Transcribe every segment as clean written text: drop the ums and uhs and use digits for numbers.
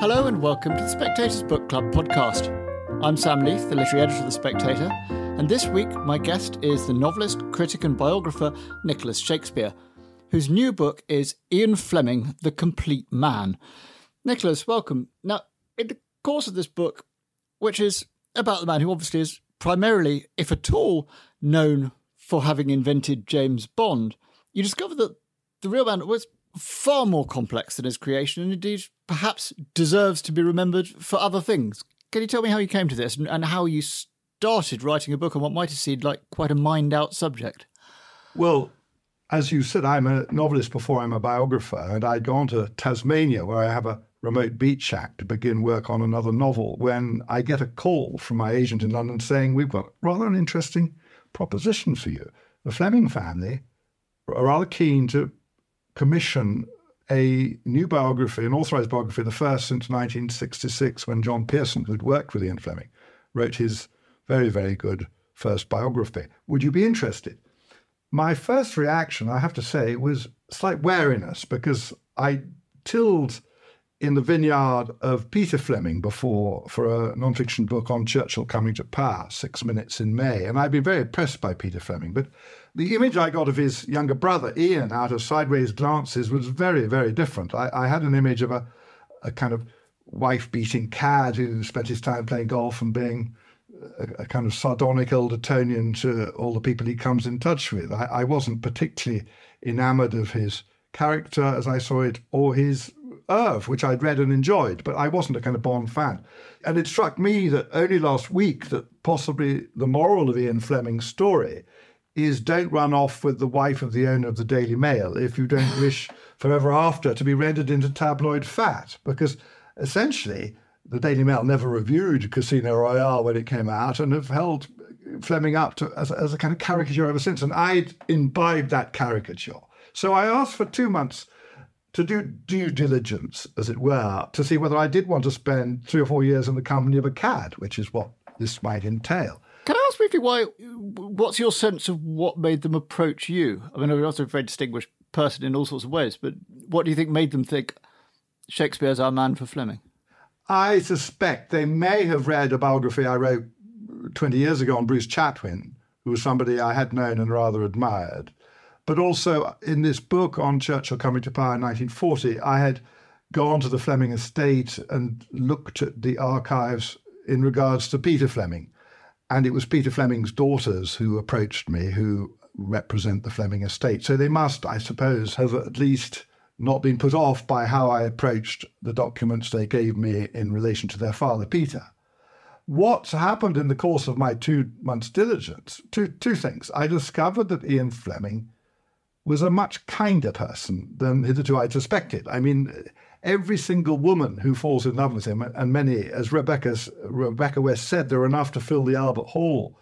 Hello and welcome to the Spectator's Book Club podcast. I'm Sam Leith, the literary editor of The Spectator, and this week my guest is the novelist, critic and biographer Nicholas Shakespeare, whose new book is Ian Fleming, The Complete Man. Nicholas, welcome. Now, in the course of this book, which is about the man who obviously is primarily, if at all, known for having invented James Bond, you discover that the real man was far more complex than his creation and indeed perhaps deserves to be remembered for other things. Can you tell me how you came to this and how you started writing a book on what might have seemed like quite a mined-out subject? Well, as you said, I'm a novelist before I'm a biographer, and I'd gone to Tasmania where I have a remote beach shack to begin work on another novel when I get a call from my agent in London saying, we've got rather an interesting proposition for you. The Fleming family are rather keen to commission a new biography, an authorised biography, the first since 1966, when John Pearson, who'd worked with Ian Fleming, wrote his very, very good first biography. Would you be interested? My first reaction, I have to say, was slight wariness, because I tilled in the vineyard of Peter Fleming before for a non-fiction book on Churchill coming to power, 6 Minutes in May. And I'd been very impressed by Peter Fleming. But the image I got of his younger brother, Ian, out of Sideways Glances was very, very different. I had an image of a kind of wife-beating cad who spent his time playing golf and being a kind of sardonic Eldertonian to all the people he comes in touch with. I wasn't particularly enamoured of his character as I saw it, or his oeuvre, which I'd read and enjoyed, but I wasn't a kind of Bond fan. And it struck me that only last week that possibly the moral of Ian Fleming's story is don't run off with the wife of the owner of the Daily Mail if you don't wish forever after to be rendered into tabloid fat, because essentially the Daily Mail never reviewed Casino Royale when it came out and have held Fleming up to, as a kind of caricature ever since. And I'd imbibed that caricature. So I asked for 2 months to do due diligence, as it were, to see whether I did want to spend 3 or 4 years in the company of a cad, which is what this might entail. Can I ask briefly what's your sense of what made them approach you? I mean, you're also a very distinguished person in all sorts of ways, but what do you think made them think Shakespeare's our man for Fleming? I suspect they may have read a biography I wrote 20 years ago on Bruce Chatwin, who was somebody I had known and rather admired. But also in this book on Churchill coming to power in 1940, I had gone to the Fleming estate and looked at the archives in regards to Peter Fleming. And it was Peter Fleming's daughters who approached me, who represent the Fleming estate. So they must, I suppose, have at least not been put off by how I approached the documents they gave me in relation to their father, Peter. What's happened in the course of my 2 months' diligence? Two things. I discovered that Ian Fleming was a much kinder person than hitherto I'd suspected. I mean, every single woman who falls in love with him, and many, as Rebecca West said, there are enough to fill the Albert Hall,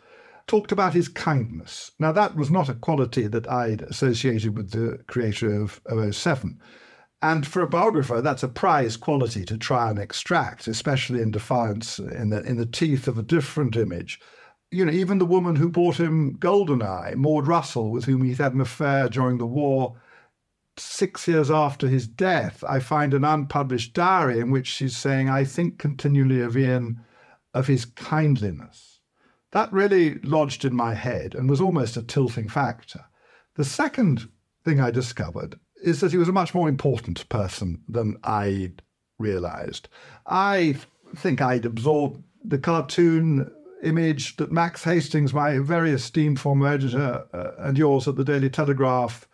talked about his kindness. Now, that was not a quality that I'd associated with the creator of 007. And for a biographer, that's a prized quality to try and extract, especially in defiance, in the teeth of a different image. You know, even the woman who bought him Goldeneye, Maud Russell, with whom he'd had an affair during the war, 6 years after his death, I find an unpublished diary in which she's saying, I think continually of Ian, of his kindliness. That really lodged in my head and was almost a tilting factor. The second thing I discovered is that he was a much more important person than I'd realised. I think I'd absorbed the cartoon image that Max Hastings, my very esteemed former editor and yours at the Daily Telegraph,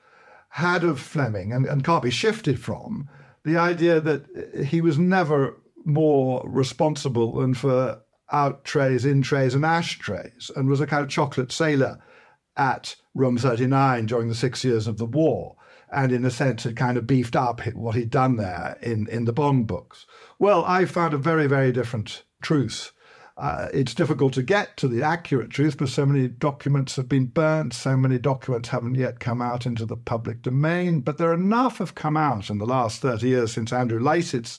had of Fleming and can't be shifted from, the idea that he was never more responsible than for out trays, in trays and ashtrays, and was a kind of chocolate sailor at Room 39 during the 6 years of the war. and in a sense had kind of beefed up what he'd done there in the Bond books. Well, I found a very, very different truth. It's difficult to get to the accurate truth, but so many documents have been burnt, so many documents haven't yet come out into the public domain, but there are enough have come out in the last 30 years since Andrew Lycett's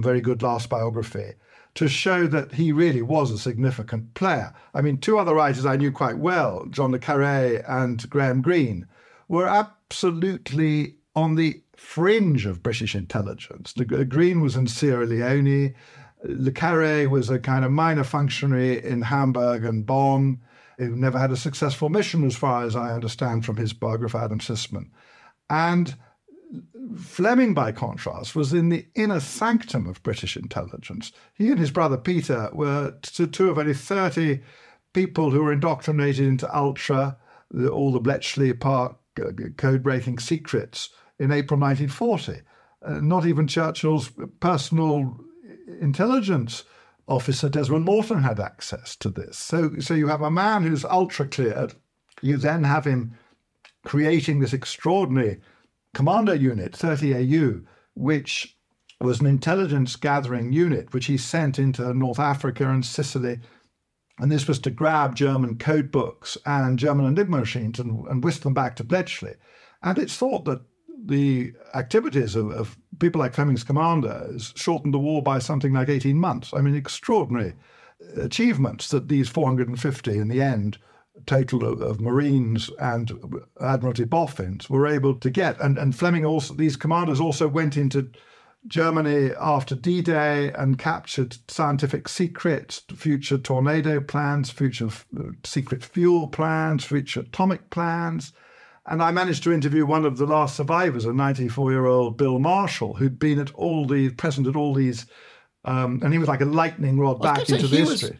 very good last biography to show that he really was a significant player. I mean, two other writers I knew quite well, John le Carré and Graham Greene, were absolutely on the fringe of British intelligence. Greene was in Sierra Leone. Le Carré was a kind of minor functionary in Hamburg and Bonn who never had a successful mission, as far as I understand from his biographer, Adam Sisman. And Fleming, by contrast, was in the inner sanctum of British intelligence. He and his brother Peter were two of only 30 people who were indoctrinated into Ultra, all the Bletchley Park code-breaking secrets in April 1940. Not even Churchill's personal intelligence officer, Desmond Morton, had access to this. So you have a man who's ultra-cleared. You then have him creating this extraordinary commando unit, 30AU, which was an intelligence-gathering unit, which he sent into North Africa and Sicily. And this was to grab German code books and German enigma machines and whisk them back to Bletchley. And it's thought that the activities of people like Fleming's commanders shortened the war by something like 18 months. I mean, extraordinary achievements that these 450 in the end total of Marines and Admiralty boffins were able to get. And Fleming also, these commanders also went into Germany after D-Day and captured scientific secrets, future tornado plans, future secret fuel plans, future atomic plans. And I managed to interview one of the last survivors, a 94-year-old Bill Marshall, who'd been at all these, present at all these, and he was like a lightning rod back into the history.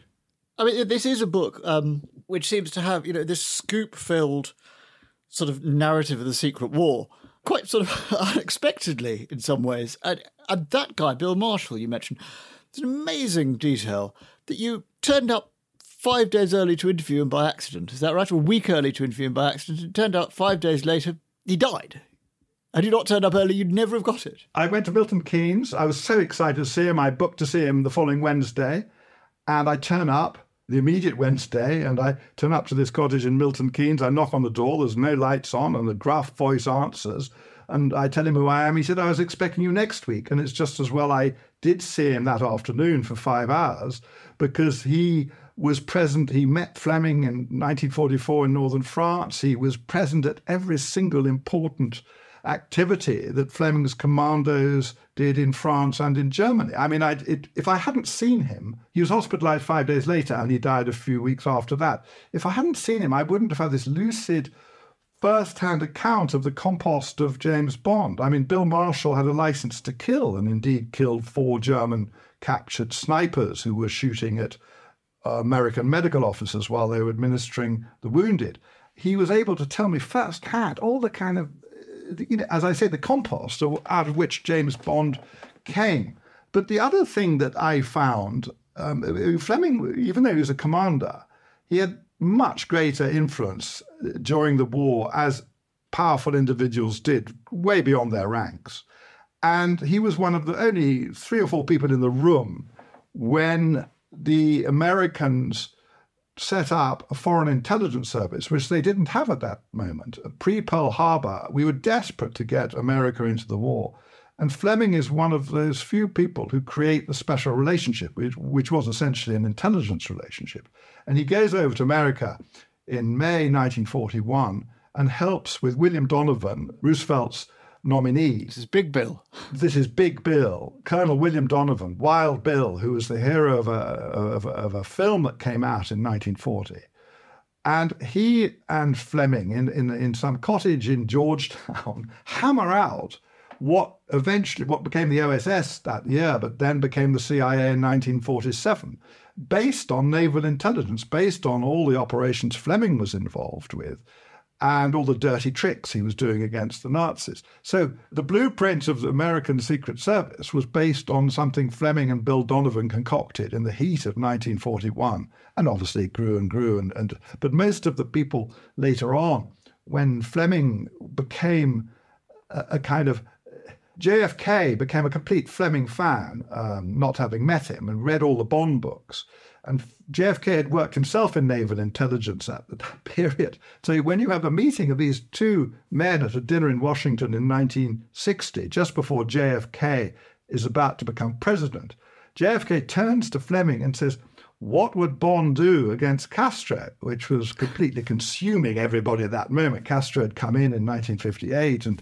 I mean, this is a book which seems to have, you know, this scoop-filled sort of narrative of the Secret War, quite sort of unexpectedly in some ways. And that guy, Bill Marshall, you mentioned, it's an amazing detail that you turned up 5 days early to interview him by accident. Is that right? A week early to interview him by accident. It turned out 5 days later, he died. Had you not turned up early, you'd never have got it. I went to Milton Keynes. I was so excited to see him. I booked to see him the following Wednesday. And I turn up the immediate Wednesday and I turn up to this cottage in Milton Keynes. I knock on the door. There's no lights on and the gruff voice answers. And I tell him who I am. He said, I was expecting you next week. And it's just as well I did see him that afternoon for 5 hours because he was present. He met Fleming in 1944 in northern France. He was present at every single important activity that Fleming's commandos did in France and in Germany. I mean, if I hadn't seen him, he was hospitalised 5 days later and he died a few weeks after that. If I hadn't seen him, I wouldn't have had this lucid first-hand account of the compost of James Bond. I mean, Bill Marshall had a licence to kill and indeed killed four German captured snipers who were shooting at American medical officers while they were administering the wounded. He was able to tell me first-hand all the kind of, you know, as I say, the compost out of which James Bond came. But the other thing that I found, Fleming, even though he was a commander, he had much greater influence during the war, as powerful individuals did, way beyond their ranks. And he was one of the only three or four people in the room when the Americans set up a foreign intelligence service, which they didn't have at that moment. Pre-Pearl Harbor, we were desperate to get America into the war. And Fleming is one of those few people who create the special relationship, which was essentially an intelligence relationship. And he goes over to America in May 1941 and helps with William Donovan, Roosevelt's nominee. This is Big Bill. This is Big Bill, Colonel William Donovan, Wild Bill, who was the hero of a film that came out in 1940. And he and Fleming, in some cottage in Georgetown, hammer out what became the OSS that year, but then became the CIA in 1947, based on naval intelligence, based on all the operations Fleming was involved with, and all the dirty tricks he was doing against the Nazis. So the blueprint of the American Secret Service was based on something Fleming and Bill Donovan concocted in the heat of 1941, and obviously grew and grew. But most of the people later on, when Fleming became a kind of... JFK became a complete Fleming fan, not having met him, and read all the Bond books. And JFK had worked himself in naval intelligence at that period. So when you have a meeting of these two men at a dinner in Washington in 1960, just before JFK is about to become president, JFK turns to Fleming and says, what would Bond do against Castro, which was completely consuming everybody at that moment. Castro had come in 1958 and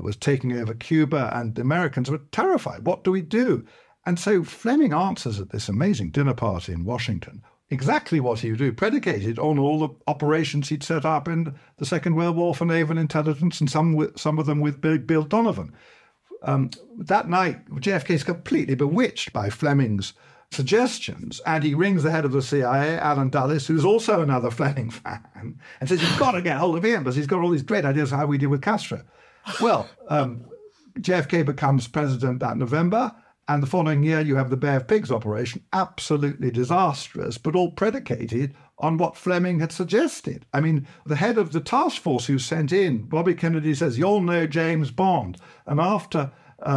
was taking over Cuba, and the Americans were terrified. What do we do? And so Fleming answers at this amazing dinner party in Washington exactly what he would do, predicated on all the operations he'd set up in the Second World War for naval intelligence, and some of them with Bill Donovan. That night, JFK is completely bewitched by Fleming's suggestions, and he rings the head of the CIA, Alan Dulles, who's also another Fleming fan, and says, you've got to get hold of him because he's got all these great ideas of how we deal with Castro. Well, JFK becomes president that November, and the following year you have the Bay of Pigs operation, absolutely disastrous, but all predicated on what Fleming had suggested. I mean, the head of the task force who sent in, Bobby Kennedy, says, you'll know James Bond. And after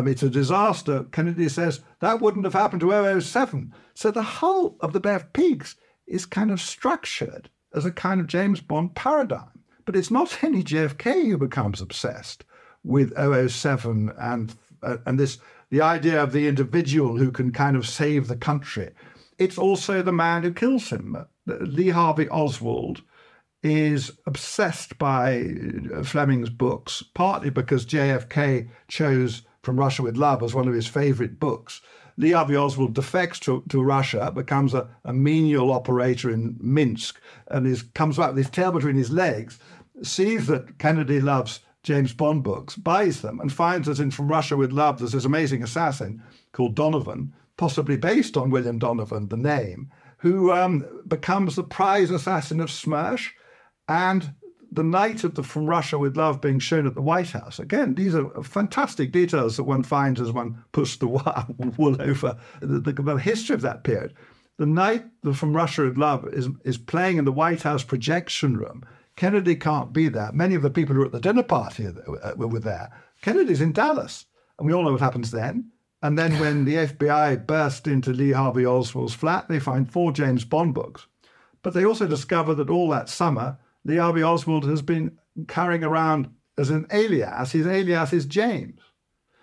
it's a disaster, Kennedy says, that wouldn't have happened to 007. So the whole of the Bay of Pigs is kind of structured as a kind of James Bond paradigm. But it's not any JFK who becomes obsessed with 007 and this, the idea of the individual who can kind of save the country. It's also the man who kills him. Lee Harvey Oswald is obsessed by Fleming's books, partly because JFK chose From Russia With Love as one of his favourite books. Lee Harvey Oswald defects to Russia, becomes a menial operator in Minsk, and comes back with his tail between his legs, sees that Kennedy loves James Bond books, buys them, and finds that in From Russia With Love there's this amazing assassin called Donovan, possibly based on William Donovan, the name, who becomes the prize assassin of Smersh. And the night of the From Russia With Love being shown at the White House, again, these are fantastic details that one finds as one pushes the wool over the history of that period. The night the From Russia With Love is playing in the White House projection room, Kennedy can't be there. Many of the people who were at the dinner party were there. Kennedy's in Dallas, and we all know what happens then. And then when the FBI burst into Lee Harvey Oswald's flat, they find 4 James Bond books. But they also discover that all that summer, Lee Harvey Oswald has been carrying around as an alias. His alias is James.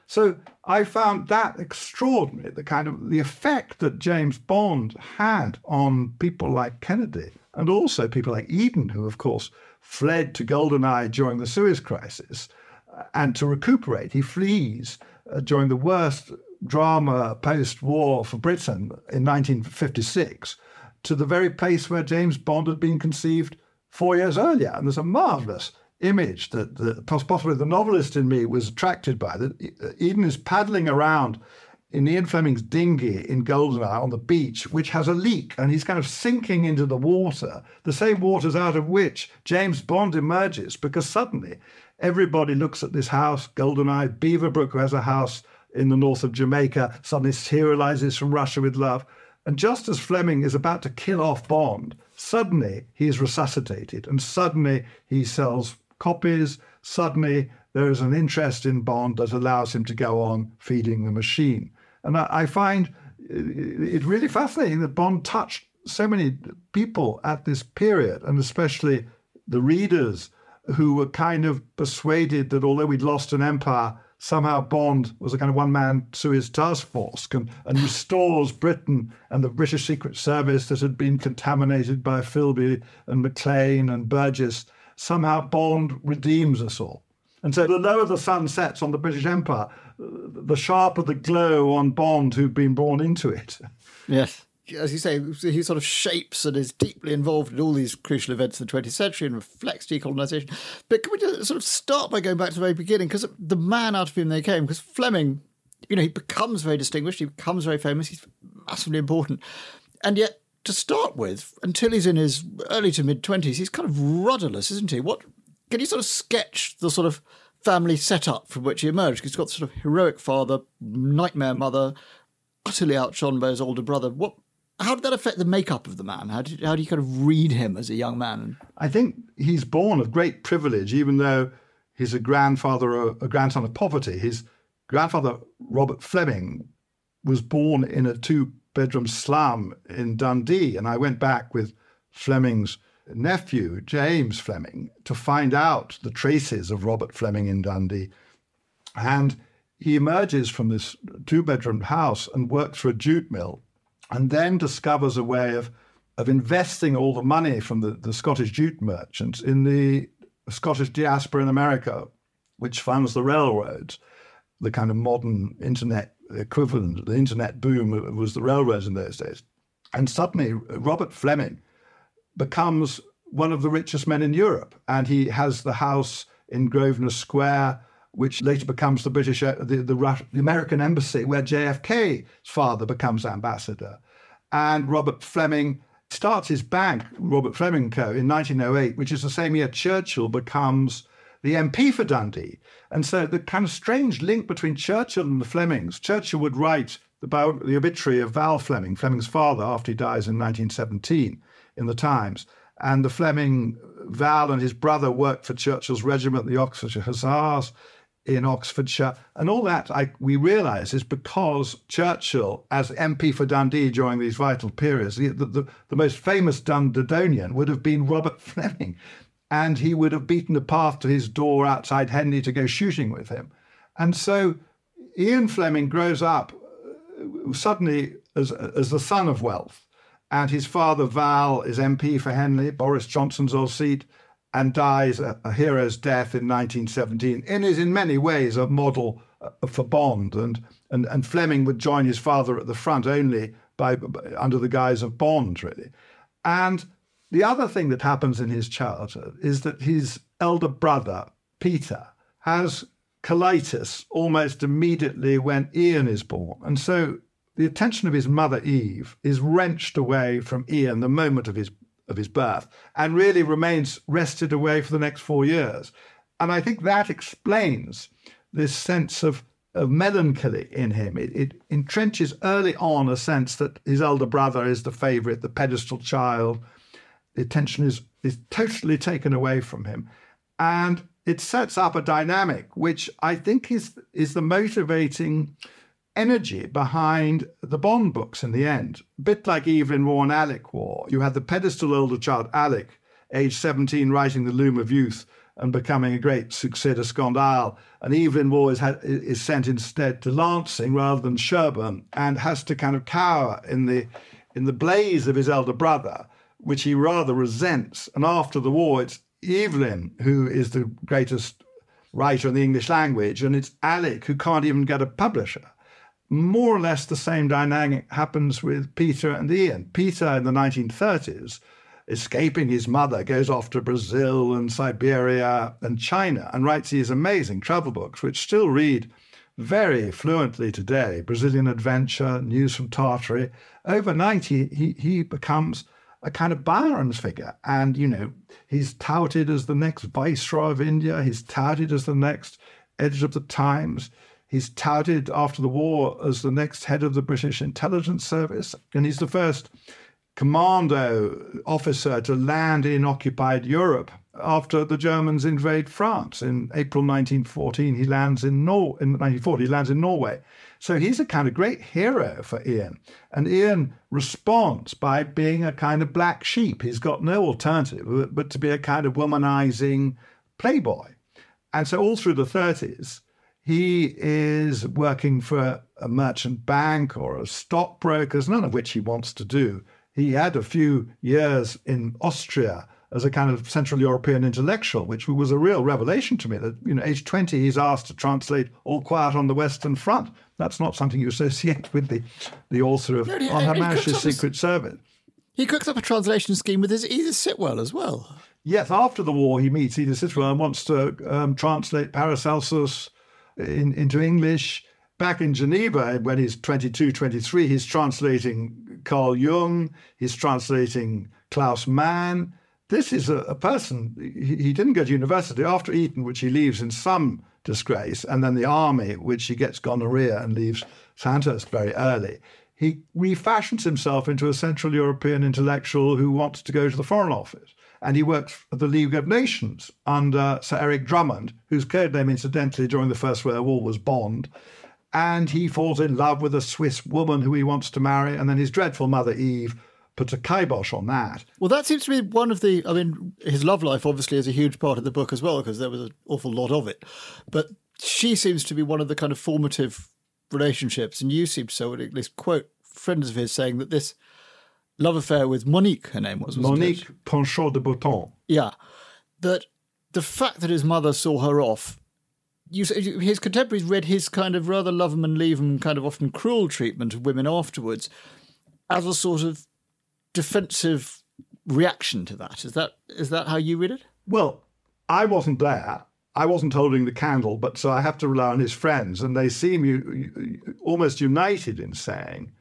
So I found that extraordinary, the effect that James Bond had on people like Kennedy, and also people like Eden, who, of course, fled to Goldeneye during the Suez Crisis. And to recuperate, he flees during the worst drama post-war for Britain in 1956 to the very place where James Bond had been conceived 4 years earlier. And there's a marvellous image that possibly the novelist in me was attracted by, that Eden is paddling around in Ian Fleming's dinghy in Goldeneye on the beach, which has a leak, and he's kind of sinking into the water, the same waters out of which James Bond emerges, because suddenly everybody looks at this house, Goldeneye. Beaverbrook, who has a house in the north of Jamaica, suddenly serializes From Russia With Love. And just as Fleming is about to kill off Bond, suddenly he is resuscitated, and suddenly he sells copies, suddenly there is an interest in Bond that allows him to go on feeding the machine. And I find it really fascinating that Bond touched so many people at this period, and especially the readers who were kind of persuaded that although we'd lost an empire, somehow Bond was a kind of one-man Suez task force and restores Britain and the British Secret Service that had been contaminated by Philby and Maclean and Burgess. Somehow Bond redeems us all. And so the lower the sun sets on the British Empire, the sharper the glow on Bond, who'd been born into it. Yes. As you say, he sort of shapes and is deeply involved in all these crucial events of the 20th century and reflects decolonisation. But can we just sort of start by going back to the very beginning? Because the man out of whom they came, because Fleming, he becomes very distinguished, he becomes very famous, he's massively important. And yet, to start with, until he's in his early to mid-20s, he's kind of rudderless, isn't he? Can you sort of sketch the sort of family setup from which he emerged? Because he's got sort of heroic father, nightmare mother, utterly outshone by his older brother. How did that affect the makeup of the man? How do you kind of read him as a young man? I think he's born of great privilege, even though He's a grandson of poverty. His grandfather, Robert Fleming, was born in a two-bedroom slum in Dundee. And I went back with Fleming's nephew, James Fleming, to find out the traces of Robert Fleming in Dundee. And he emerges from this two-bedroom house and works for a jute mill, and then discovers a way of investing all the money from the Scottish jute merchants in the Scottish diaspora in America, which funds the railroads, the kind of modern internet equivalent. The internet boom was the railroads in those days. And suddenly Robert Fleming becomes one of the richest men in Europe, and he has the house in Grosvenor Square, which later becomes the American embassy, where JFK's father becomes ambassador. And Robert Fleming starts his bank, Robert Fleming Co., in 1908, which is the same year Churchill becomes the MP for Dundee. And so the kind of strange link between Churchill and the Flemings. Churchill would write the obituary of Val Fleming, Fleming's father, after he dies in 1917 in the Times. And the Fleming, Val and his brother, worked for Churchill's regiment, the Oxfordshire Hussars, in Oxfordshire. And all that, we realise, is because Churchill, as MP for Dundee during these vital periods, the most famous Dundonian would have been Robert Fleming, and he would have beaten a path to his door outside Henley to go shooting with him. And so Ian Fleming grows up suddenly as the son of wealth, and his father, Val, is MP for Henley, Boris Johnson's old seat, and dies a hero's death in 1917, and is in many ways a model for Bond. And Fleming would join his father at the front only under the guise of Bond, really. And the other thing that happens in his childhood is that his elder brother, Peter, has colitis almost immediately when Ian is born. And so the attention of his mother, Eve, is wrenched away from Ian the moment of his birth, and really remains wrested away for the next 4 years. And I think that explains this sense of melancholy in him. It entrenches early on a sense that his elder brother is the favourite, the pedestal child. The attention is totally taken away from him. And it sets up a dynamic which I think is the motivating energy behind the Bond books in the end. A bit like Evelyn Waugh and Alec Waugh. You had the pedestal older child, Alec, aged 17, writing The Loom of Youth and becoming a great succès de scandale. And Evelyn Waugh is sent instead to Lancing rather than Sherborne, and has to kind of cower in the blaze of his elder brother, which he rather resents. And after the war, it's Evelyn who is the greatest writer in the English language, and it's Alec who can't even get a publisher. More or less the same dynamic happens with Peter and Ian. Peter, in the 1930s, escaping his mother, goes off to Brazil and Siberia and China and writes these amazing travel books, which still read very fluently today. Brazilian Adventure, News from Tartary. Overnight, he becomes a kind of Byron's figure. And, he's touted as the next Viceroy of India. He's touted as the next editor of the Times. He's touted after the war as the next head of the British Intelligence Service, and he's the first commando officer to land in occupied Europe after the Germans invade France. In April 1914, he lands in Norway. So he's a kind of great hero for Ian. And Ian responds by being a kind of black sheep. He's got no alternative but to be a kind of womanizing playboy. And so all through the 30s, he is working for a merchant bank or a stockbroker's, none of which he wants to do. He had a few years in Austria as a kind of Central European intellectual, which was a real revelation to me that, age 20, he's asked to translate All Quiet on the Western Front. That's not something you associate with the author of On Hamash's Secret Service. He cooks up a translation scheme with his Edith Sitwell as well. Yes, after the war, he meets Edith Sitwell and wants to translate Paracelsus into English. Back in Geneva, when he's 22, 23, he's translating Carl Jung, he's translating Klaus Mann. This is a person, he didn't go to university after Eton, which he leaves in some disgrace, and then the army, which he gets gonorrhea and leaves Sandhurst very early. He refashions himself into a Central European intellectual who wants to go to the Foreign Office. and he worked for the League of Nations under Sir Eric Drummond, whose code name, incidentally, during the First World War was Bond. And he falls in love with a Swiss woman who he wants to marry, and then his dreadful mother, Eve, puts a kibosh on that. Well, that seems to be one of the... I mean, his love life, obviously, is a huge part of the book as well, because there was an awful lot of it. But she seems to be one of the kind of formative relationships, and you seem to at least quote friends of his saying that this love affair with Monique, her name was, Monique Pinchot de Bouton. Yeah. That the fact that his mother saw her off, his contemporaries read his kind of rather love 'em and leave 'em, kind of often cruel treatment of women afterwards as a sort of defensive reaction to that. Is that how you read it? Well, I wasn't there. I wasn't holding the candle, but so I have to rely on his friends, and they seem almost united in saying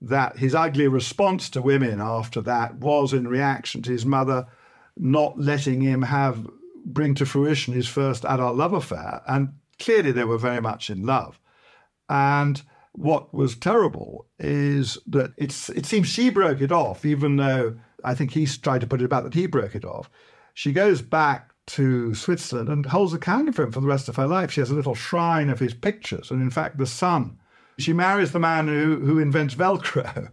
that his ugly response to women after that was in reaction to his mother not letting him bring to fruition his first adult love affair. And clearly they were very much in love. And what was terrible is that it seems she broke it off, even though I think he's tried to put it about that he broke it off. She goes back to Switzerland and holds a candle for him for the rest of her life. She has a little shrine of his pictures, and in fact, the son. She marries the man who invents Velcro,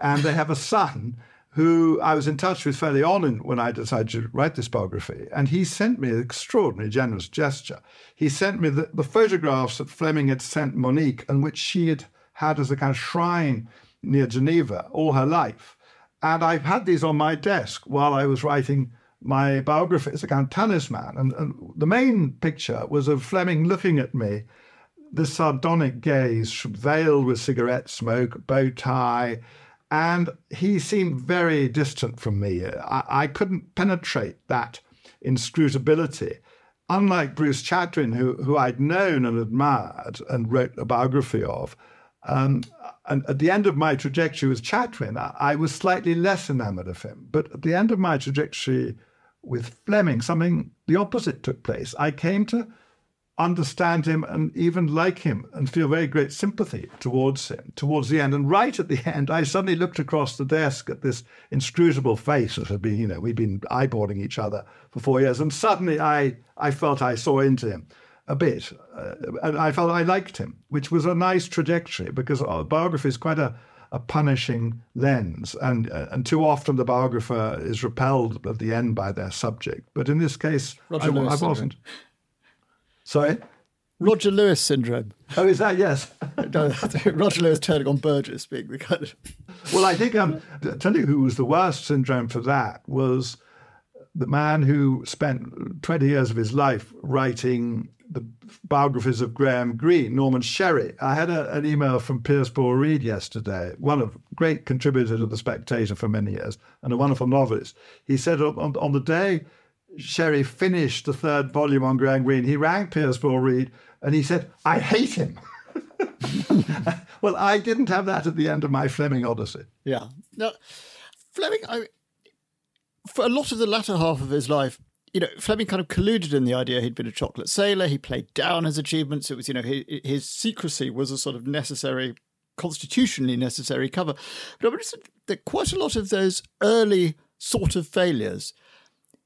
and they have a son who I was in touch with fairly on when I decided to write this biography, and he sent me an extraordinarily generous gesture. He sent me the photographs that Fleming had sent Monique, and which she had had as a kind of shrine near Geneva all her life. And I've had these on my desk while I was writing my biography. It's a kind of talisman. And the main picture was of Fleming looking at me, this sardonic gaze, veiled with cigarette smoke, bow tie, and he seemed very distant from me. I couldn't penetrate that inscrutability. Unlike Bruce Chatwin, who I'd known and admired and wrote a biography of, and at the end of my trajectory with Chatwin, I was slightly less enamoured of him. But at the end of my trajectory with Fleming, something the opposite took place. I came to understand him and even like him and feel very great sympathy towards him towards the end. And right at the end, I suddenly looked across the desk at this inscrutable face that had been, we'd been eyeballing each other for 4 years. And suddenly I felt I saw into him a bit. And I felt I liked him, which was a nice trajectory because biography is quite a punishing lens. And too often the biographer is repelled at the end by their subject. But in this case, I wasn't. Sorry? Roger Lewis syndrome. Oh, is that? Yes. Roger Lewis turning on Burgess being the kind of... Well, I think I'll tell you who was the worst syndrome for that was the man who spent 20 years of his life writing the biographies of Graham Greene, Norman Sherry. I had an email from Piers Paul Reid yesterday, one of great contributor to The Spectator for many years and a wonderful novelist. He said on the day Sherry finished the third volume on Graham Greene, he rang Piers Paul Reid and he said, "I hate him." Well, I didn't have that at the end of my Fleming Odyssey. Yeah. Now, Fleming, for a lot of the latter half of his life, Fleming kind of colluded in the idea he'd been a chocolate sailor. He played down his achievements. It was, his secrecy was a sort of necessary, constitutionally necessary cover. But I noticed that quite a lot of those early sort of failures,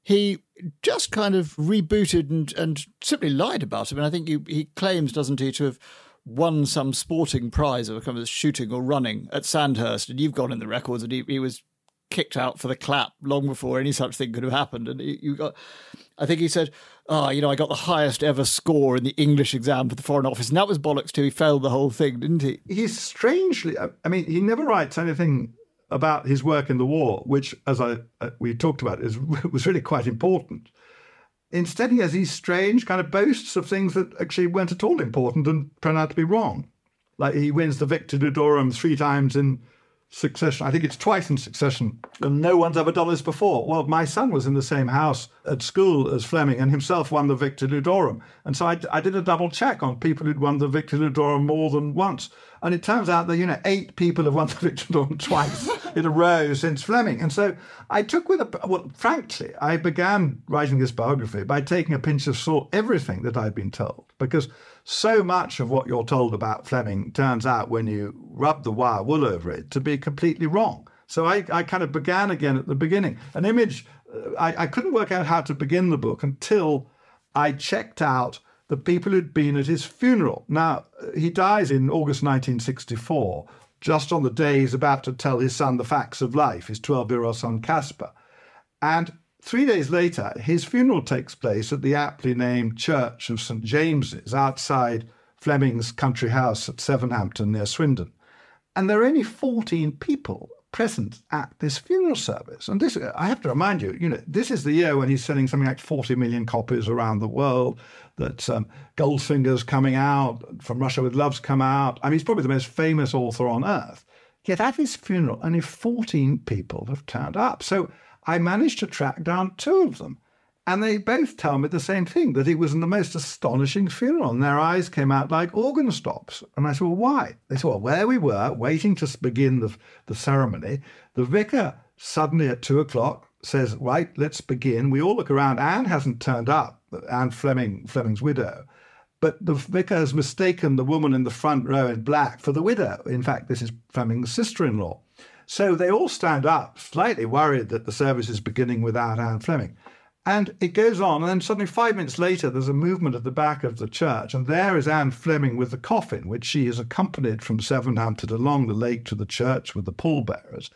he just kind of rebooted and simply lied about him. And I think he claims, doesn't he, to have won some sporting prize of a shooting or running at Sandhurst. And you've gone in the records and he was kicked out for the clap long before any such thing could have happened. And I think he said, I got the highest ever score in the English exam for the Foreign Office. And that was bollocks too. He failed the whole thing, didn't he? He's strangely, he never writes anything about his work in the war, which, as we talked about, was really quite important. Instead, he has these strange kind of boasts of things that actually weren't at all important and turned out to be wrong. Like he wins the Victor Dudorum 3 times in succession. I think it's twice in succession, and no one's ever done this before. Well, my son was in the same house at school as Fleming and himself won the Victor Ludorum. And so I did a double check on people who'd won the Victor Ludorum more than once. And it turns out that, 8 people have won the Victor Ludorum twice in a row since Fleming. And so I took frankly, I began writing this biography by taking a pinch of salt everything that I'd been told, because so much of what you're told about Fleming turns out, when you rub the wire wool over it, to be completely wrong. So I kind of began again at the beginning. An image I couldn't work out how to begin the book until I checked out the people who'd been at his funeral. Now, he dies in August 1964, just on the day he's about to tell his son the facts of life, his 12-year-old son Casper. And 3 days later, his funeral takes place at the aptly named Church of St. James's outside Fleming's country house at Sevenhampton near Swindon. And there are only 14 people present at this funeral service. And this, I have to remind you, this is the year when he's selling something like 40 million copies around the world, that Goldfinger's coming out, From Russia With Love's come out. I mean, he's probably the most famous author on earth. Yet at his funeral, only 14 people have turned up. So I managed to track down two of them. And they both tell me the same thing, that it was the most astonishing funeral. And their eyes came out like organ stops. And I said, well, why? They said, well, where we were, waiting to begin the ceremony, the vicar suddenly at 2 o'clock says, right, let's begin. We all look around. Anne hasn't turned up, Anne Fleming, Fleming's widow. But the vicar has mistaken the woman in the front row in black for the widow. In fact, this is Fleming's sister-in-law. So they all stand up, slightly worried that the service is beginning without Anne Fleming. And it goes on, and then suddenly 5 minutes later, there's a movement at the back of the church, and there is Anne Fleming with the coffin, which she has accompanied from Sevenhampton along the lake to the church with the pallbearers.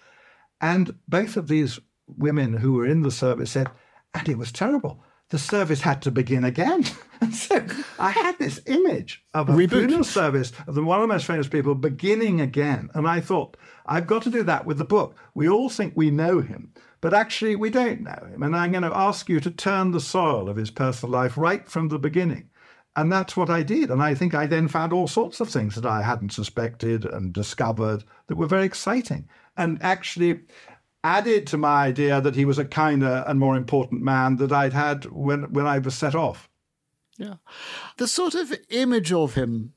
And both of these women who were in the service said, and it was terrible. The service had to begin again. And so I had this image of a funeral service of one of the most famous people beginning again. And I thought, I've got to do that with the book. We all think we know him, but actually we don't know him. And I'm going to ask you to turn the soil of his personal life right from the beginning. And that's what I did. And I think I then found all sorts of things that I hadn't suspected and discovered that were very exciting. And actually added to my idea that he was a kinder and more important man that I'd had when I was set off. Yeah. The sort of image of him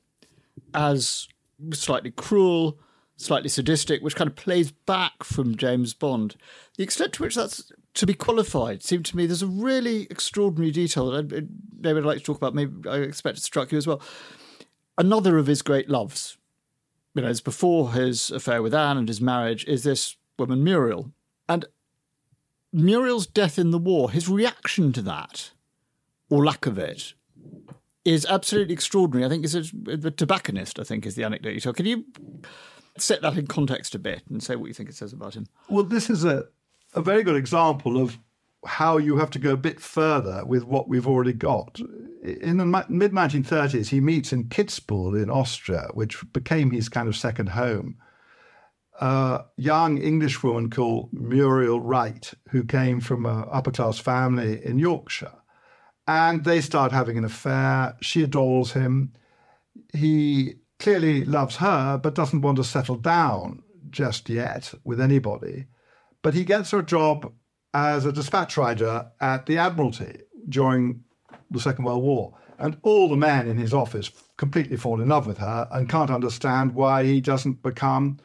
as slightly cruel, slightly sadistic, which kind of plays back from James Bond, the extent to which that's to be qualified seemed to me there's a really extraordinary detail that I'd like to talk about. Maybe I expect it struck you as well. Another of his great loves, is before his affair with Anne and his marriage, is this woman Muriel. And Muriel's death in the war, his reaction to that, or lack of it, is absolutely extraordinary. I think it's the tobacconist, I think, is the anecdote you tell. Can you set that in context a bit and say what you think it says about him? Well, this is a very good example of how you have to go a bit further with what we've already got. In the mid-1930s, he meets in Kitzbühel in Austria, which became his kind of second home, a young Englishwoman called Muriel Wright, who came from an upper-class family in Yorkshire. And they start having an affair. She adores him. He clearly loves her, but doesn't want to settle down just yet with anybody. But he gets her a job as a dispatch rider at the Admiralty during the Second World War. And all the men in his office completely fall in love with her and can't understand why he doesn't become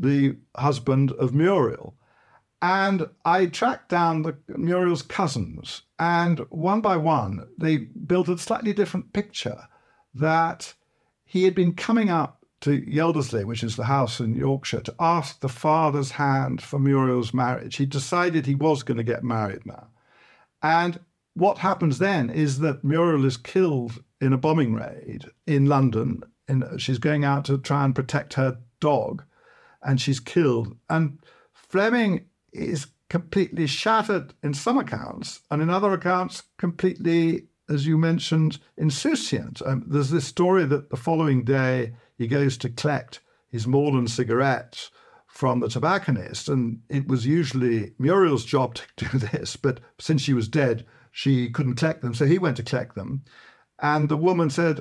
the husband of Muriel. And I tracked down Muriel's cousins, and one by one, they built a slightly different picture that he had been coming up to Yeldersley, which is the house in Yorkshire, to ask the father's hand for Muriel's marriage. He decided he was going to get married now. And what happens then is that Muriel is killed in a bombing raid in London, and she's going out to try and protect her dog, and she's killed. And Fleming is completely shattered in some accounts, and in other accounts completely, as you mentioned, insouciant. There's this story that the following day he goes to collect his Morden cigarettes from the tobacconist, and it was usually Muriel's job to do this, but since she was dead, she couldn't collect them, so he went to collect them. And the woman said,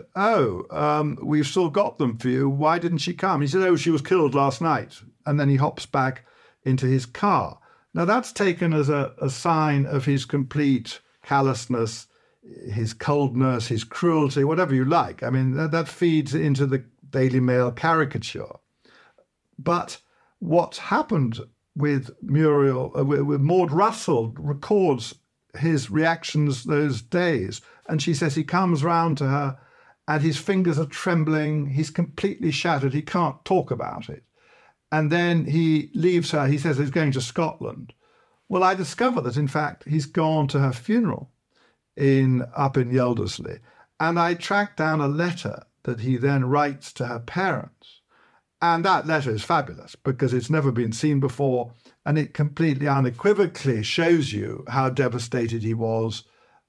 we've still got them for you. Why didn't she come? He said, she was killed last night. And then he hops back into his car. Now, that's taken as a sign of his complete callousness, his coldness, his cruelty, whatever you like. I mean, that feeds into the Daily Mail caricature. But what happened with Muriel, with Maud Russell records his reactions those days. And she says he comes round to her and his fingers are trembling. He's completely shattered. He can't talk about it. And then he leaves her. He says he's going to Scotland. Well, I discover that, in fact, he's gone to her funeral up in Yeldersley. And I track down a letter that he then writes to her parents. And that letter is fabulous because it's never been seen before. And it completely unequivocally shows you how devastated he was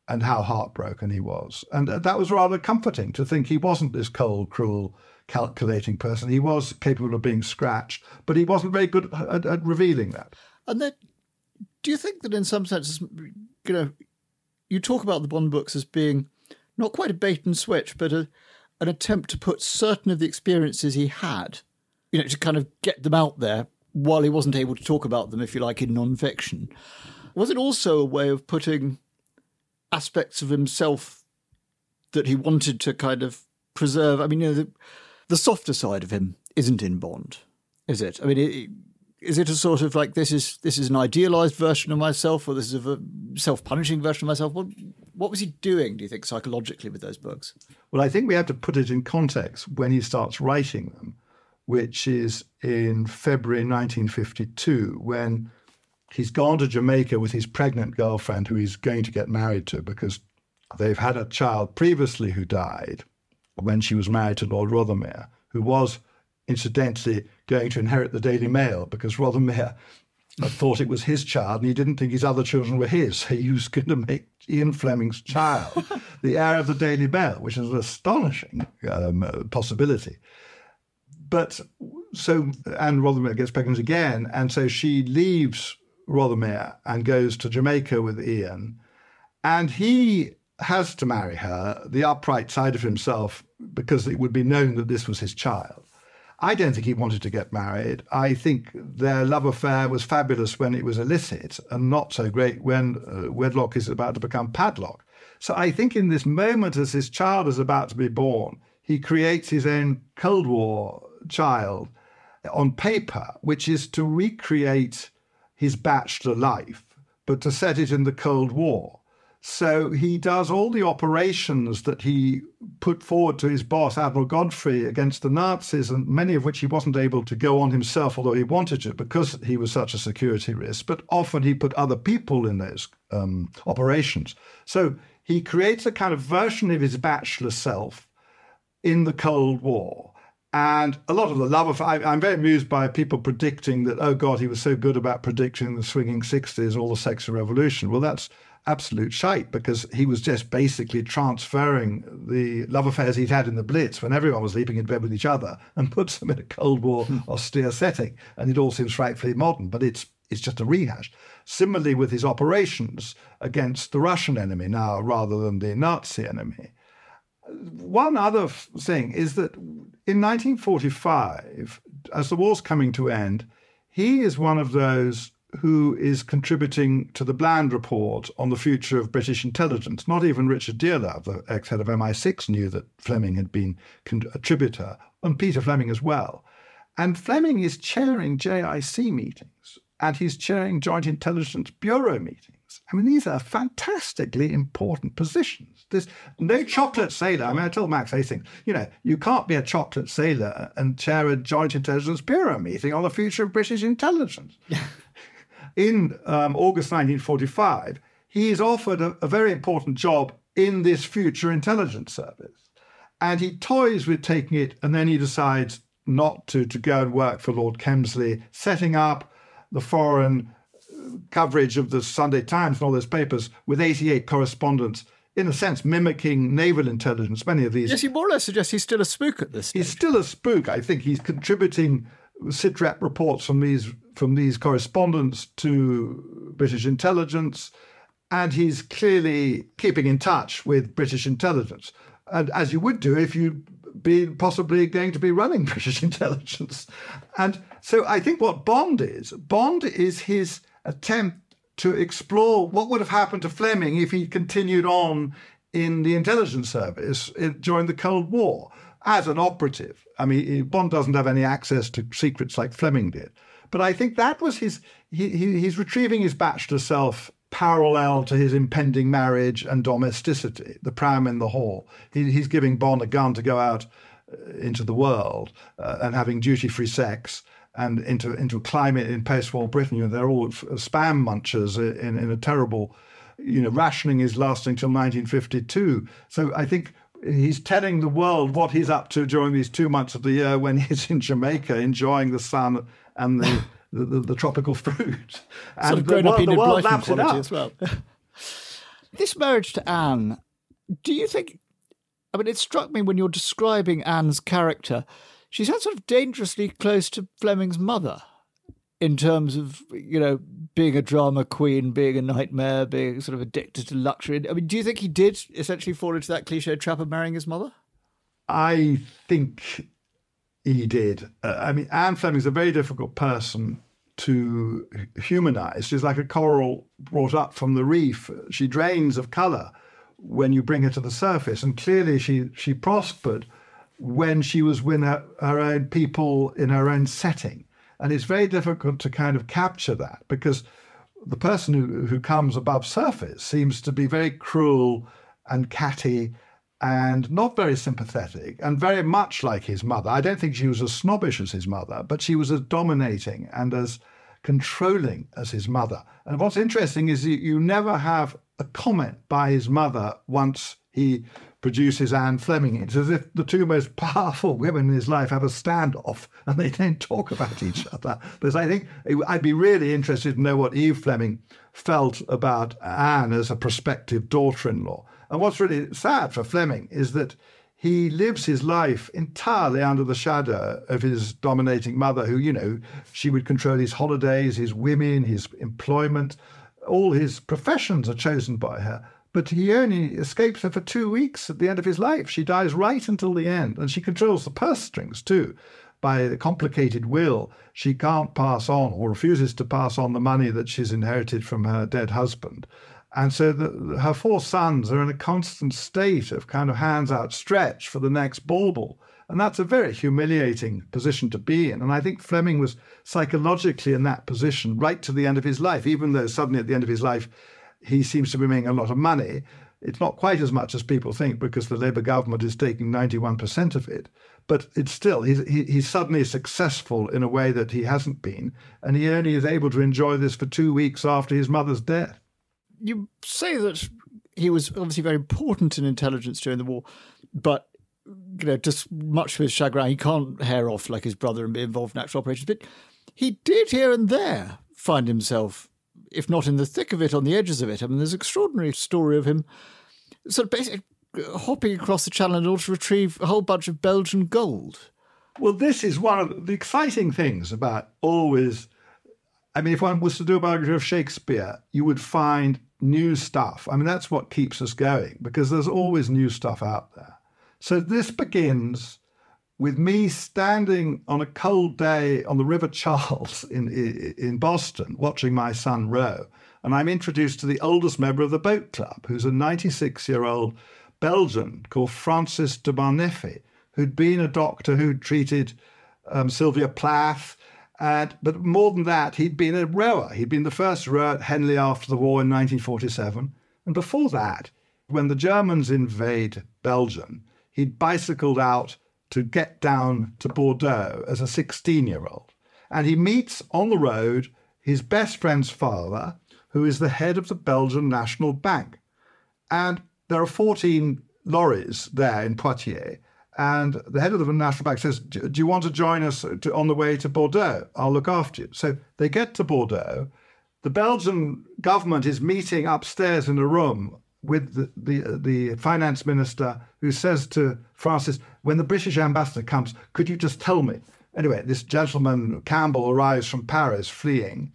and how heartbroken he was. And that was rather comforting to think he wasn't this cold, cruel, calculating person. He was capable of being scratched, but he wasn't very good at revealing that. And then, do you think that in some sense, you talk about the Bond books as being not quite a bait and switch, but an attempt to put certain of the experiences he had, to kind of get them out there while he wasn't able to talk about them, if you like, in non-fiction. Was it also a way of putting aspects of himself that he wanted to kind of preserve? I mean, the softer side of him isn't in Bond, is it? I mean, is it a sort of like this is an idealised version of myself, or this is a self-punishing version of myself? What was he doing, do you think, psychologically with those books? Well, I think we have to put it in context when he starts writing them, which is in February 1952, when he's gone to Jamaica with his pregnant girlfriend, who he's going to get married to, because they've had a child previously who died when she was married to Lord Rothermere, who was, incidentally, going to inherit the Daily Mail, because Rothermere thought it was his child and he didn't think his other children were his. He was going to make Ian Fleming's child the heir of the Daily Mail, which is an astonishing possibility. But so Anne Rothermere gets pregnant again, and so she leaves Rothermere and goes to Jamaica with Ian, and he has to marry her, the upright side of himself, because it would be known that this was his child. I don't think he wanted to get married. I think their love affair was fabulous when it was illicit and not so great when wedlock is about to become padlock. So I think in this moment, as his child is about to be born, he creates his own Cold War child on paper, which is to recreate his bachelor life, but to set it in the Cold War. So he does all the operations that he put forward to his boss, Admiral Godfrey, against the Nazis, and many of which he wasn't able to go on himself, although he wanted to, because he was such a security risk. But often he put other people in those operations. So he creates a kind of version of his bachelor self in the Cold War. And a lot of the love of... I'm very amused by people predicting that, oh, God, he was so good about predicting the swinging 60s or the sexual revolution. Well, that's absolute shite, because he was just basically transferring the love affairs he'd had in the Blitz, when everyone was sleeping in bed with each other, and puts them in a Cold War austere setting. And it all seems frightfully modern, but it's just a rehash. Similarly with his operations against the Russian enemy now rather than the Nazi enemy. One other thing is that in 1945, as the war's coming to end, he is one of those who is contributing to the Bland Report on the future of British intelligence. Not even Richard Dearlove, the ex-head of MI6, knew that Fleming had been a contributor, and Peter Fleming as well. And Fleming is chairing JIC meetings, and he's chairing Joint Intelligence Bureau meetings. I mean, these are fantastically important positions. There's no chocolate sailor. I mean, I tell Max Hastings, you can't be a chocolate sailor and chair a Joint Intelligence Bureau meeting on the future of British intelligence. In August 1945, he is offered a very important job in this future intelligence service. And he toys with taking it, and then he decides not to go and work for Lord Kemsley, setting up the foreign coverage of the Sunday Times and all those papers with 88 correspondents, in a sense, mimicking naval intelligence, many of these. Yes, he more or less suggests he's still a spook at this stage. He's still a spook. I think he's contributing SITREP reports from these correspondents to British intelligence, and he's clearly keeping in touch with British intelligence, and as you would do if you'd be possibly going to be running British intelligence. And so I think what Bond is his attempt to explore what would have happened to Fleming if he continued on in the intelligence service during the Cold War as an operative. I mean, Bond doesn't have any access to secrets like Fleming did. But I think that was he's retrieving his bachelor self parallel to his impending marriage and domesticity, the pram in the hall. He's giving Bond a gun to go out into the world and having duty-free sex and into climate in post-war Britain. You know, they're all spam munchers in a terrible, you know, rationing is lasting till 1952. So I think he's telling the world what he's up to during these 2 months of the year when he's in Jamaica enjoying the sun and the tropical fruit. And sort of grown up in the world laps it up. As well. This marriage to Anne, do you think... I mean, it struck me when you're describing Anne's character, she sounds sort of dangerously close to Fleming's mother in terms of, you know, being a drama queen, being a nightmare, being sort of addicted to luxury. I mean, do you think he did essentially fall into that cliche trap of marrying his mother? I think he did. I mean, Anne Fleming's a very difficult person to humanize. She's like a coral brought up from the reef. She drains of color when you bring her to the surface. And clearly she prospered when she was with her own people in her own setting. And it's very difficult to kind of capture that because the person who comes above surface seems to be very cruel and catty and not very sympathetic and very much like his mother. I don't think she was as snobbish as his mother, but she was as dominating and as controlling as his mother. And what's interesting is you never have a comment by his mother once he produces Anne Fleming. It's as if the two most powerful women in his life have a standoff and they don't talk about each other. Because I think I'd be really interested to know what Eve Fleming felt about Anne as a prospective daughter-in-law. And what's really sad for Fleming is that he lives his life entirely under the shadow of his dominating mother who, you know, she would control his holidays, his women, his employment. All his professions are chosen by her, but he only escapes her for 2 weeks at the end of his life. She dies right until the end, and she controls the purse strings too. By a complicated will, she can't pass on or refuses to pass on the money that she's inherited from her dead husband. And so her four sons are in a constant state of kind of hands outstretched for the next bauble. And that's a very humiliating position to be in. And I think Fleming was psychologically in that position right to the end of his life, even though suddenly at the end of his life, he seems to be making a lot of money. It's not quite as much as people think because the Labour government is taking 91% of it. But it's still, he's suddenly successful in a way that he hasn't been. And he only is able to enjoy this for 2 weeks after his mother's death. You say that he was obviously very important in intelligence during the war, but you know, just much to his chagrin, he can't hair off like his brother and be involved in actual operations. But he did here and there find himself, if not in the thick of it, on the edges of it. I mean, there's an extraordinary story of him sort of basically hopping across the channel in order to retrieve a whole bunch of Belgian gold. Well, this is one of the exciting things about always... I mean, if one was to do a biography of Shakespeare, you would find new stuff. I mean, that's what keeps us going, because there's always new stuff out there. So this begins with me standing on a cold day on the River Charles in Boston, watching my son row. And I'm introduced to the oldest member of the boat club, who's a 96-year-old Belgian called Francis de Barneffi, who'd been a doctor who'd treated Sylvia Plath. But more than that, he'd been a rower. He'd been the first rower at Henley after the war in 1947. And before that, when the Germans invade Belgium, he'd bicycled out to get down to Bordeaux as a 16-year-old. And he meets on the road his best friend's father, who is the head of the Belgian National Bank. And there are 14 lorries there in Poitiers. And the head of the National Bank says, do you want to join us on the way to Bordeaux? I'll look after you. So they get to Bordeaux. The Belgian government is meeting upstairs in a room with the finance minister, who says to Francis, when the British ambassador comes, could you just tell me? Anyway, this gentleman, Campbell, arrives from Paris fleeing.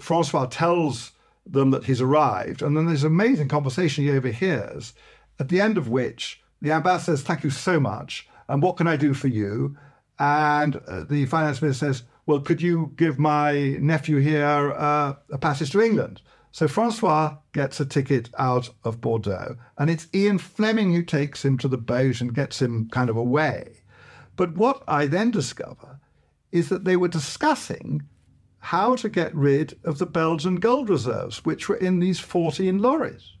Francois tells them that he's arrived. And then there's an amazing conversation he overhears, at the end of which the ambassador says, thank you so much. And what can I do for you? And the finance minister says, well, could you give my nephew here a passage to England? So Francois gets a ticket out of Bordeaux, and it's Ian Fleming who takes him to the boat and gets him kind of away. But what I then discover is that they were discussing how to get rid of the Belgian gold reserves, which were in these 14 lorries.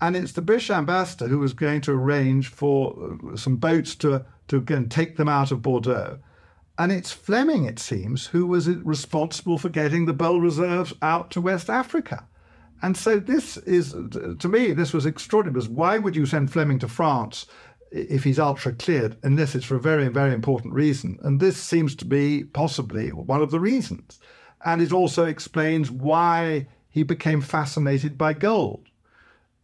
And it's the British ambassador who was going to arrange for some boats to again take them out of Bordeaux. And it's Fleming, it seems, who was responsible for getting the Bowl reserves out to West Africa. And so this is, to me, this was extraordinary, because why would you send Fleming to France if he's ultra-cleared, unless it's for a very, very important reason? And this seems to be possibly one of the reasons. And it also explains why he became fascinated by gold.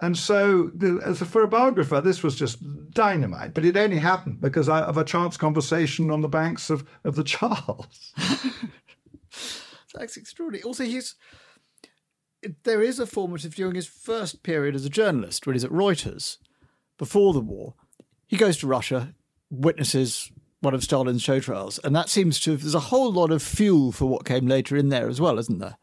And so, as a photographer, this was just dynamite. But it only happened because of a chance conversation on the banks of the Charles. That's extraordinary. Also, there is a formative during his first period as a journalist, when he's at Reuters, before the war. He goes to Russia, witnesses one of Stalin's show trials, and that seems to... There's a whole lot of fuel for what came later in there as well, isn't there?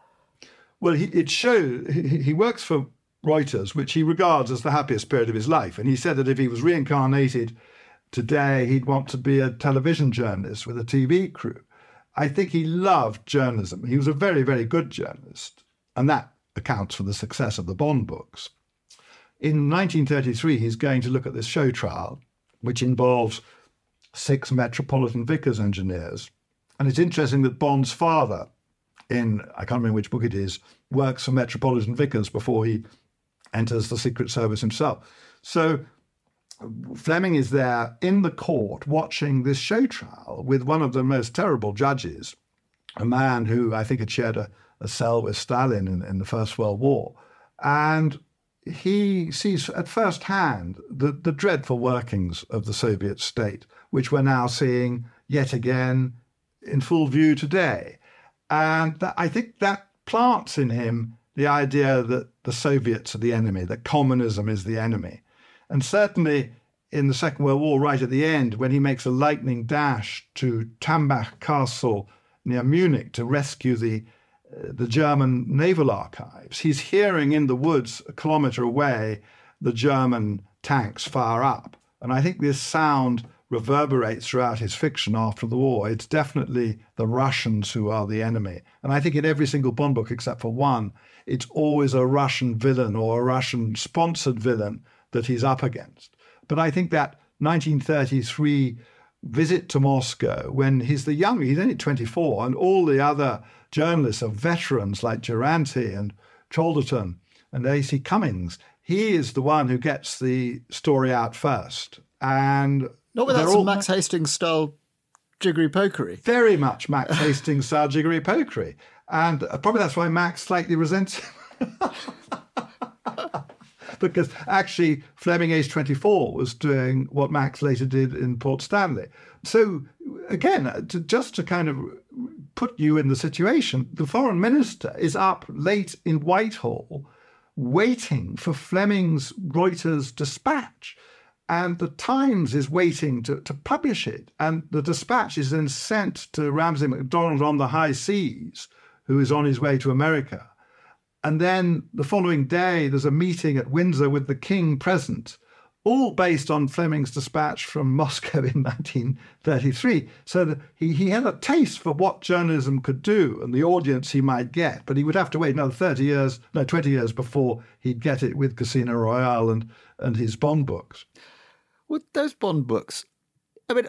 Well, he works for Reuters, which he regards as the happiest period of his life. And he said that if he was reincarnated today, he'd want to be a television journalist with a TV crew. I think he loved journalism. He was a very, very good journalist. And that accounts for the success of the Bond books. In 1933, he's going to look at this show trial, which involves 6 Metropolitan Vickers engineers. And it's interesting that Bond's father, in, I can't remember which book it is, works for Metropolitan Vickers before he enters the Secret Service himself. So Fleming is there in the court watching this show trial with one of the most terrible judges, a man who I think had shared a cell with Stalin in the First World War. And he sees at first hand the dreadful workings of the Soviet state, which we're now seeing yet again in full view today. And I think that plants in him the idea that the Soviets are the enemy, that communism is the enemy. And certainly in the Second World War, right at the end, when he makes a lightning dash to Tambach Castle near Munich to rescue the German naval archives, he's hearing in the woods a kilometre away the German tanks fire up. And I think this sound reverberates throughout his fiction after the war. It's definitely the Russians who are the enemy. And I think in every single Bond book except for one, it's always a Russian villain or a Russian-sponsored villain that he's up against. But I think that 1933 visit to Moscow, when he's the young, he's only 24, and all the other journalists are veterans like Geranti and Chalderton and A.C. Cummings, he is the one who gets the story out first. And not without some Max Hastings-style jiggery-pokery. Very much Max Hastings-style jiggery-pokery. And probably that's why Max slightly resents him. Because actually Fleming, age 24, was doing what Max later did in Port Stanley. So, again, just to kind of put you in the situation, the foreign minister is up late in Whitehall waiting for Fleming's Reuters dispatch. And the Times is waiting to publish it. And the dispatch is then sent to Ramsay MacDonald on the high seas, who is on his way to America. And then the following day, there's a meeting at Windsor with the King present, all based on Fleming's dispatch from Moscow in 1933. So that he had a taste for what journalism could do and the audience he might get. But he would have to wait another 20 years before he'd get it with Casino Royale and his Bond books. With those Bond books, I mean,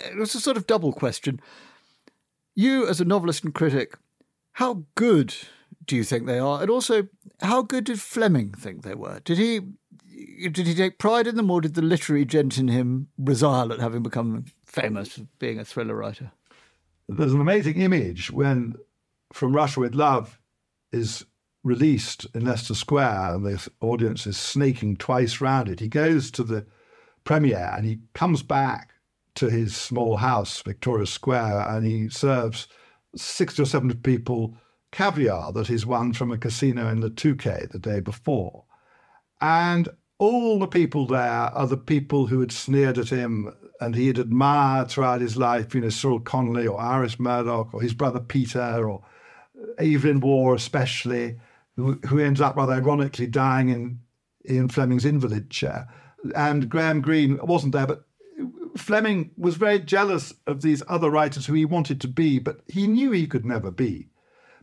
it was a sort of double question. You, as a novelist and critic, how good do you think they are? And also, how good did Fleming think they were? Did he take pride in them, or did the literary gent in him resile at having become famous for being a thriller writer? There's an amazing image when From Russia With Love is released in Leicester Square and the audience is snaking twice round it. He goes to the premiere and he comes back to his small house, Victoria Square, and he serves 60 or 70 people caviar that he's won from a casino in the Touquet the day before. And all the people there are the people who had sneered at him and he had admired throughout his life, Cyril Connolly or Iris Murdoch or his brother Peter or Evelyn Waugh especially, who ends up rather ironically dying in Ian Fleming's invalid chair. And Graham Greene wasn't there, but Fleming was very jealous of these other writers who he wanted to be, but he knew he could never be.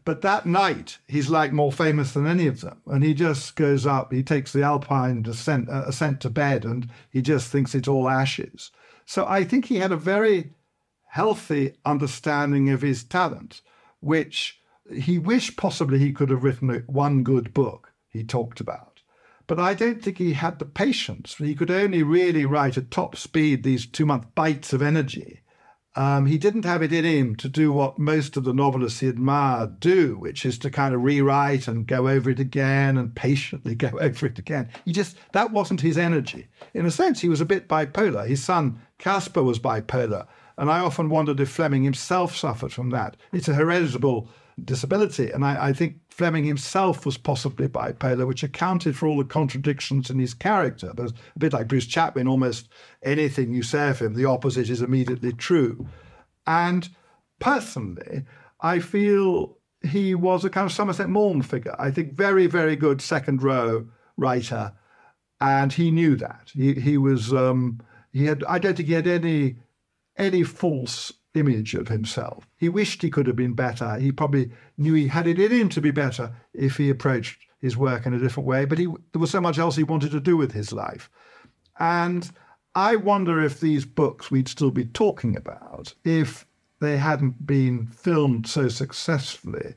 But that night, he's like more famous than any of them. And he just goes up, he takes the Alpine ascent to bed, and he just thinks it's all ashes. So I think he had a very healthy understanding of his talent, which he wished possibly he could have written one good book he talked about. But I don't think he had the patience. He could only really write at top speed these 2-month bites of energy. He didn't have it in him to do what most of the novelists he admired do, which is to kind of rewrite and go over it again and patiently go over it again. That wasn't his energy. In a sense, he was a bit bipolar. His son, Casper, was bipolar. And I often wondered if Fleming himself suffered from that. It's a heritable disability. And I think Fleming himself was possibly bipolar, which accounted for all the contradictions in his character. But a bit like Bruce Chatwin, almost anything you say of him, the opposite is immediately true. And personally, I feel he was a kind of Somerset Maugham figure. I think very, very good second row writer. And he knew that. I don't think he had any false image of himself. He wished he could have been better. He probably knew he had it in him to be better if he approached his work in a different way, but there was so much else he wanted to do with his life. And I wonder if these books we'd still be talking about if they hadn't been filmed so successfully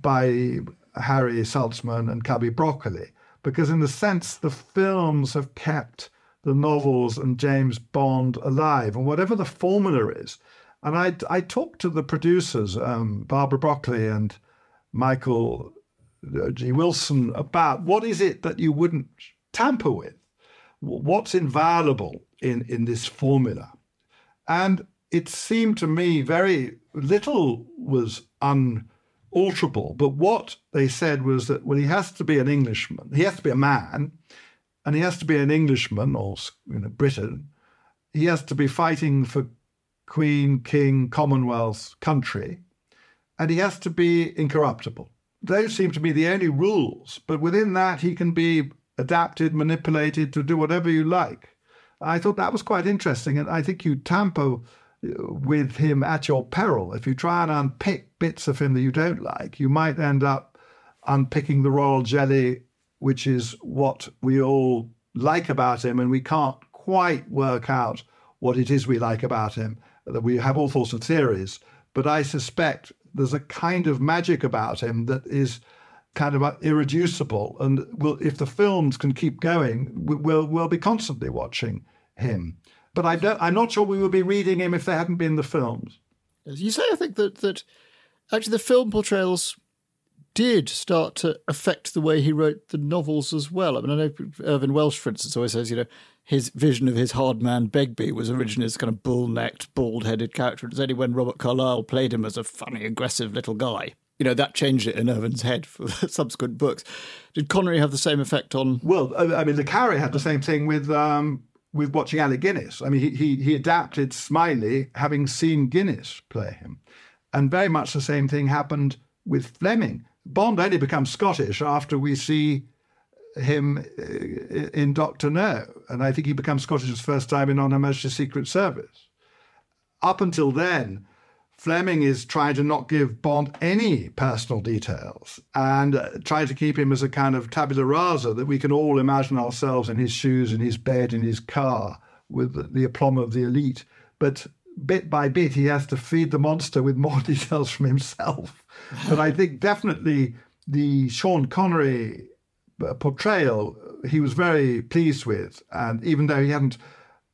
by Harry Saltzman and Cubby Broccoli, because in a sense the films have kept the novels and James Bond alive, and whatever the formula is. And I talked to the producers, Barbara Broccoli and Michael G. Wilson, about what is it that you wouldn't tamper with? What's inviolable in this formula? And it seemed to me very little was unalterable, but what they said was that, well, he has to be an Englishman. He has to be a man, and he has to be an Englishman or Briton. He has to be fighting for Queen, King, Commonwealth, country, and he has to be incorruptible. Those seem to be the only rules, but within that he can be adapted, manipulated to do whatever you like. I thought that was quite interesting, and I think you tamper with him at your peril. If you try and unpick bits of him that you don't like, you might end up unpicking the royal jelly, which is what we all like about him, and we can't quite work out what it is we like about him. We have all sorts of theories, but I suspect there's a kind of magic about him that is kind of irreducible, and if the films can keep going, we'll be constantly watching him. But I'm not sure we would be reading him if there hadn't been the films. As you say, I think that actually the film portrayals did start to affect the way he wrote the novels as well. I mean, I know Irvine Welsh, for instance, always says, his vision of his hard man Begbie was originally this kind of bull-necked, bald-headed character. It was only when Robert Carlyle played him as a funny, aggressive little guy. That changed it in Irvine's head for the subsequent books. Did Connery have the same effect on... Well, I mean, Le Carré had the same thing with watching Alec Guinness. I mean, he adapted Smiley, having seen Guinness play him. And very much the same thing happened with Fleming. Bond only becomes Scottish after we see him in Dr. No. And I think he becomes Scottish his first time in On Her Majesty's Secret Service. Up until then, Fleming is trying to not give Bond any personal details and trying to keep him as a kind of tabula rasa that we can all imagine ourselves in his shoes, in his bed, in his car, with the aplomb of the elite. But bit by bit, he has to feed the monster with more details from himself. But I think definitely the Sean Connery portrayal he was very pleased with. And even though he hadn't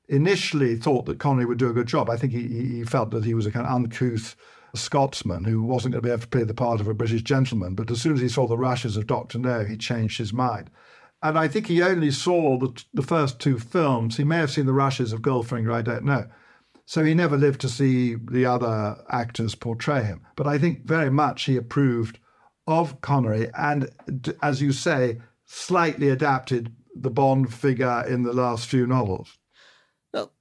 initially thought that Connery would do a good job, I think he felt that he was a kind of uncouth Scotsman who wasn't going to be able to play the part of a British gentleman. But as soon as he saw the rushes of Dr. No, he changed his mind. And I think he only saw the first two films. He may have seen the rushes of Goldfinger, I don't know. So he never lived to see the other actors portray him. But I think very much he approved of Connery and, as you say, slightly adapted the Bond figure in the last few novels. Well,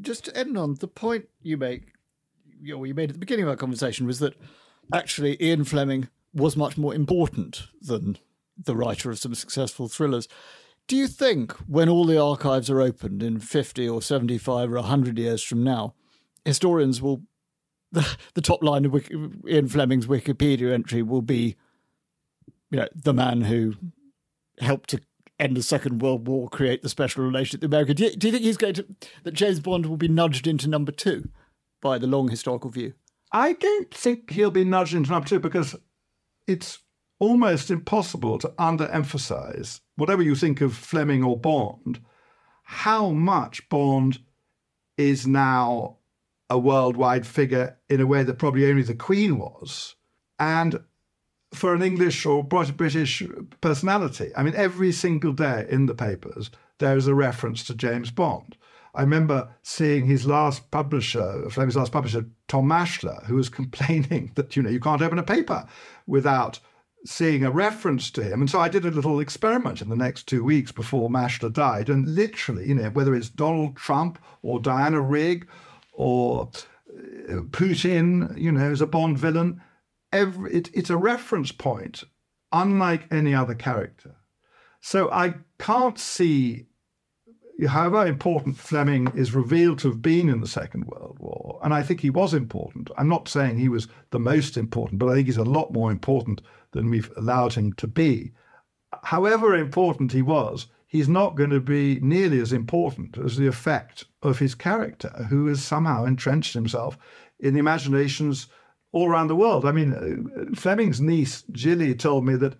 just to end on, the point you made at the beginning of our conversation was that actually Ian Fleming was much more important than the writer of some successful thrillers. Do you think when all the archives are opened in 50 or 75 or 100 years from now, historians will... The top line of Ian Fleming's Wikipedia entry will be, the man who helped to end the Second World War, create the special relationship with America. Do you think that James Bond will be nudged into number 2? by the long historical view? I don't think he'll be nudged into an opportunity, because it's almost impossible to underemphasize, whatever you think of Fleming or Bond, how much Bond is now a worldwide figure in a way that probably only the Queen was. And for an English or British personality, I mean, every single day in the papers, there is a reference to James Bond. I remember seeing his last publisher, Fleming's last publisher, Tom Mashler, who was complaining that, you can't open a paper without seeing a reference to him. And so I did a little experiment in the next 2 weeks before Mashler died. And literally, whether it's Donald Trump or Diana Rigg or Putin, as a Bond villain, it's a reference point, unlike any other character. So I can't see, however important Fleming is revealed to have been in the Second World War, and I think he was important. I'm not saying he was the most important, but I think he's a lot more important than we've allowed him to be. However important he was, he's not going to be nearly as important as the effect of his character, who has somehow entrenched himself in the imaginations all around the world. I mean, Fleming's niece, Jilly, told me that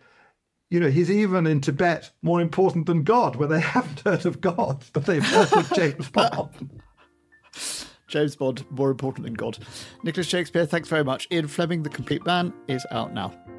he's even in Tibet more important than God, where they haven't heard of God, but they've heard of James Bond. James Bond, more important than God. Nicholas Shakespeare, thanks very much. Ian Fleming, The Complete Man, is out now.